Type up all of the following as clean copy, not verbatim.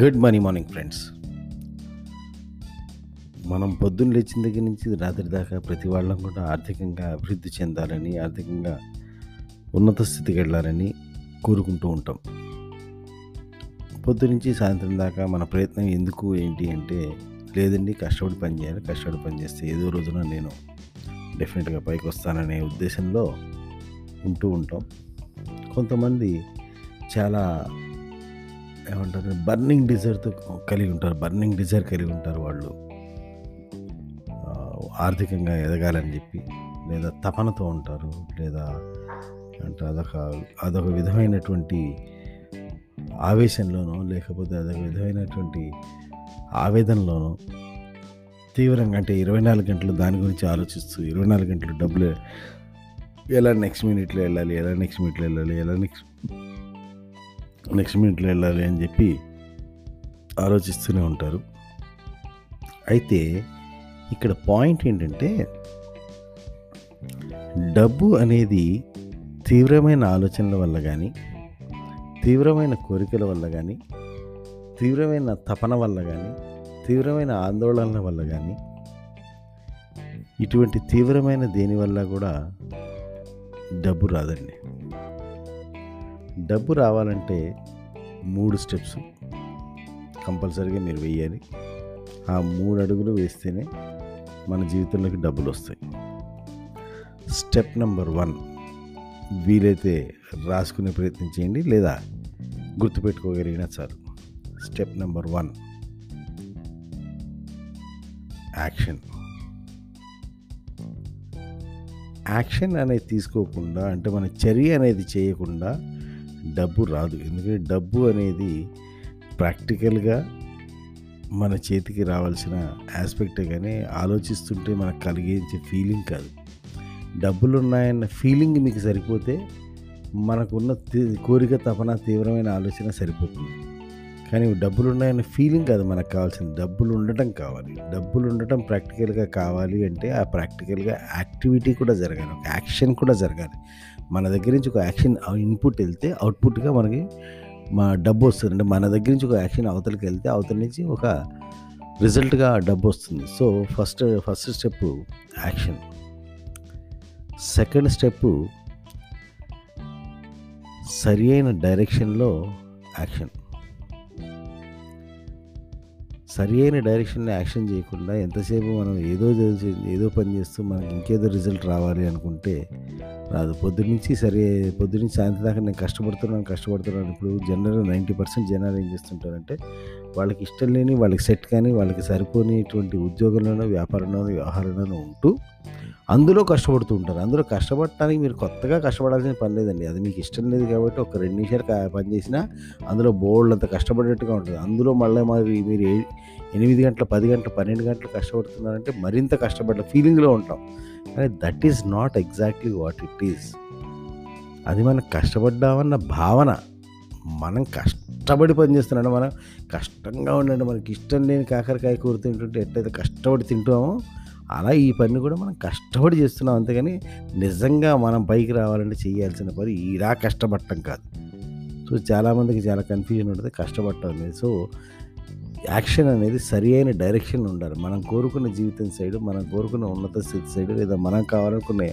Good morning friends, మనం పొద్దున్న లేచిన దగ్గర నుంచి రాత్రి దాకా ప్రతి వాళ్ళం కూడా ఆర్థికంగా అభివృద్ధి చెందాలని, ఆర్థికంగా ఉన్నత స్థితికి వెళ్ళాలని కోరుకుంటూ ఉంటాం. పొద్దు నుంచి సాయంత్రం దాకా మన ప్రయత్నం ఎందుకు ఏంటి అంటే, లేదండి కష్టపడి పనిచేయాలి, కష్టపడి పనిచేస్తే ఏదో రోజున నేను డెఫినెట్గా పైకి వస్తాననే ఉద్దేశంలో ఉంటూ ఉంటాం. కొంతమంది చాలా ఏమంటారు, బర్నింగ్ డిజైర్ కలిగి ఉంటారు వాళ్ళు, ఆర్థికంగా ఎదగాలని చెప్పి, లేదా తపనతో ఉంటారు, లేదా అంటే అదొక విధమైనటువంటి ఆవేశంలోనో, లేకపోతే అదొక విధమైనటువంటి ఆవేదనలోనో తీవ్రంగా, అంటే 24 గంటలు దాని గురించి ఆలోచిస్తూ, 24 గంటలు డబ్బులు ఎలా నెక్స్ట్ మినిట్లో వెళ్ళాలి అని చెప్పి ఆలోచిస్తూనే ఉంటారు. అయితే ఇక్కడ పాయింట్ ఏంటంటే, డబ్బు అనేది తీవ్రమైన ఆలోచనల వల్ల కానీ, తీవ్రమైన కోరికల వల్ల కానీ, తీవ్రమైన తపన వల్ల కానీ, తీవ్రమైన ఆందోళనల వల్ల కానీ, ఇటువంటి తీవ్రమైన దేనివల్ల కూడా డబ్బు రాదండి. డబ్బు రావాలంటే 3 స్టెప్స్ కంపల్సరీగా మీరు వేయాలి. ఆ 3 అడుగులు వేస్తేనే మన జీవితంలోకి డబ్బులు వస్తాయి. స్టెప్ నెంబర్ 1, వీలైతే రాసుకునే ప్రయత్నం చేయండి, లేదా గుర్తుపెట్టుకోగలిగినా చాలు. స్టెప్ నెంబర్ 1, యాక్షన్ అనేది తీసుకోకుండా, అంటే మన చర్య అనేది చేయకుండా డబ్బు రాదు. ఎందుకంటే డబ్బు అనేది ప్రాక్టికల్గా మన చేతికి రావాల్సిన ఆస్పెక్టే కానీ, ఆలోచిస్తుంటే మనకు కలిగించే ఫీలింగ్ కాదు. డబ్బులు ఉన్నాయన్న ఫీలింగ్ మీకు సరిపోతే మనకున్న కోరిక, తపన, తీవ్రమైన ఆలోచన సరిపోతుంది. కానీ డబ్బులు ఉన్నాయన్న ఫీలింగ్ కాదు మనకు కావాల్సింది. డబ్బులు ఉండటం కావాలి. డబ్బులు ఉండటం ప్రాక్టికల్గా కావాలి అంటే ఆ ప్రాక్టికల్గా యాక్టివిటీ కూడా జరగాలి, ఒక యాక్షన్ కూడా జరగాలి. మన దగ్గర నుంచి ఒక యాక్షన్ ఇన్పుట్ వెళ్తే అవుట్పుట్గా మనకి మా డబ్బు వస్తుంది. అంటే మన దగ్గర నుంచి ఒక యాక్షన్ అవతలకి వెళ్తే అవతల నుంచి ఒక రిజల్ట్గా డబ్బు వస్తుంది. So first step action. Second step సరి అయిన డైరెక్షన్లో యాక్షన్. సరి అయిన డైరెక్షన్లో యాక్షన్ చేయకుండా ఎంతసేపు మనం ఏదో పని చేస్తూ మనకి ఇంకేదో రిజల్ట్ రావాలి అనుకుంటే రాదు. పొద్దున్నుంచి సాయంత్రం దాకా నేను కష్టపడుతున్నాను. ఇప్పుడు జనరల్ 90% జనాలు ఏం చేస్తుంటారంటే, వాళ్ళకి ఇష్టం లేని, వాళ్ళకి సెట్ కానీ, వాళ్ళకి సరిపోనిటువంటి ఉద్యోగంలోనో, వ్యాపారంలోనో, వ్యవహారంలోనో ఉంటూ అందులో కష్టపడుతూ ఉంటారు. అందులో కష్టపడటానికి మీరు కొత్తగా కష్టపడాల్సిన పని లేదండి. అది మీకు ఇష్టం లేదు కాబట్టి ఒక 2 నిమిషాలు పని చేసినా అందులో బోల్డ్ అంత కష్టపడేట్టుగా ఉంటుంది. అందులో మళ్ళీ మీరు 8 గంటలు, 10 గంటలు, 12 గంటలు కష్టపడుతున్నారంటే మరింత కష్టపడ్డ ఫీలింగ్లో ఉంటాం. కానీ that is not exactly what it is. అది మనం కష్టపడ్డామన్న భావన. మనం కష్టపడి పనిచేస్తున్నాం, మనం కష్టంగా ఉండండి. మనకి ఇష్టం లేని కాకరకాయ కూర తింటుంటే ఎట్లయితే కష్టపడి తింటామో అలా ఈ పని కూడా మనం కష్టపడి చేస్తున్నాం. అంతేగాని నిజంగా మనం పైకి రావాలంటే చేయాల్సిన పని ఇలా కష్టపడటం కాదు. సో చాలామందికి చాలా కన్ఫ్యూజన్ ఉంటుంది కష్టపడటం అనేది. సో యాక్షన్ అనేది సరి అయిన డైరెక్షన్ ఉండాలి. మనం కోరుకున్న జీవితం సైడు, మనం కోరుకున్న ఉన్నత స్థితి సైడు, లేదా మనం కావాలనుకునే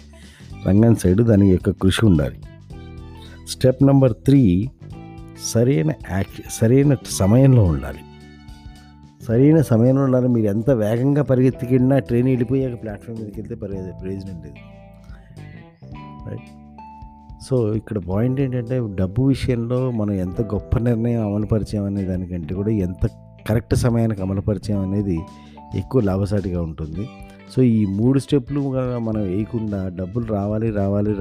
రంగం సైడు దాని యొక్క కృషి ఉండాలి. స్టెప్ నెంబర్ 3 సరైన సమయంలో ఉండాలి. సరైన సమయంలో ఉండాలి. మీరు ఎంత వేగంగా పరిగెత్తికెళ్ళినా ట్రైన్ వెళ్ళిపోయాక ప్లాట్ఫామ్ మీదకి వెళ్తే ప్రయోజనం లేదు, రైట్? సో ఇక్కడ పాయింట్ ఏంటంటే, డబ్బు విషయంలో మనం ఎంత గొప్ప నిర్ణయం అమలుపరిచాం అనే దానికంటే కూడా ఎంత కరెక్ట్ సమయానికి అమలుపరిచాం అనేది ఎక్కువ లాభసాటిగా ఉంటుంది. సో ఈ 3 స్టెప్లు మనం వేయకుండా డబ్బులు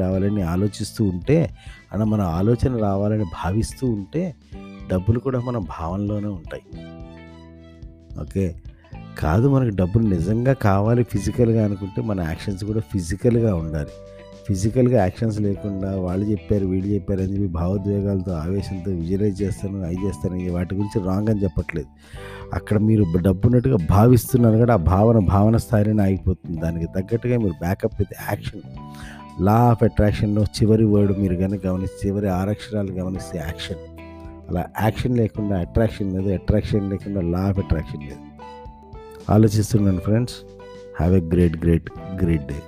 రావాలని ఆలోచిస్తూ ఉంటే, అలా మన ఆలోచన రావాలని భావిస్తూ ఉంటే డబ్బులు కూడా మన భావనలోనే ఉంటాయి. ఓకే కాదు, మనకు డబ్బులు నిజంగా కావాలి ఫిజికల్గా అనుకుంటే మన యాక్షన్స్ కూడా ఫిజికల్గా ఉండాలి. ఫిజికల్గా యాక్షన్స్ లేకుండా వాళ్ళు చెప్పారు, వీళ్ళు చెప్పారు అని చెప్పి భావోద్వేగాలతో, ఆవేశంతో విజువలైజ్ చేస్తాను, అవి చేస్తాను, వాటి గురించి రాంగ్ అని చెప్పట్లేదు. అక్కడ మీరు డబ్బు ఉన్నట్టుగా భావిస్తున్నారు కదా, ఆ భావన స్థాయిలోనే ఆగిపోతుంది. దానికి తగ్గట్టుగా మీరు backup with action. Law of అట్రాక్షన్లో చివరి వర్డ్ మీరు కనుక గమనిస్తే, చివరి 6 అక్షరాలు గమనిస్తే యాక్షన్. అలా యాక్షన్ లేకుండా అట్రాక్షన్ లేదు, అట్రాక్షన్ లేకుండా లా ఆఫ్ అట్రాక్షన్ లేదు. ఆలోచిస్తున్నాను friends. Have a great day.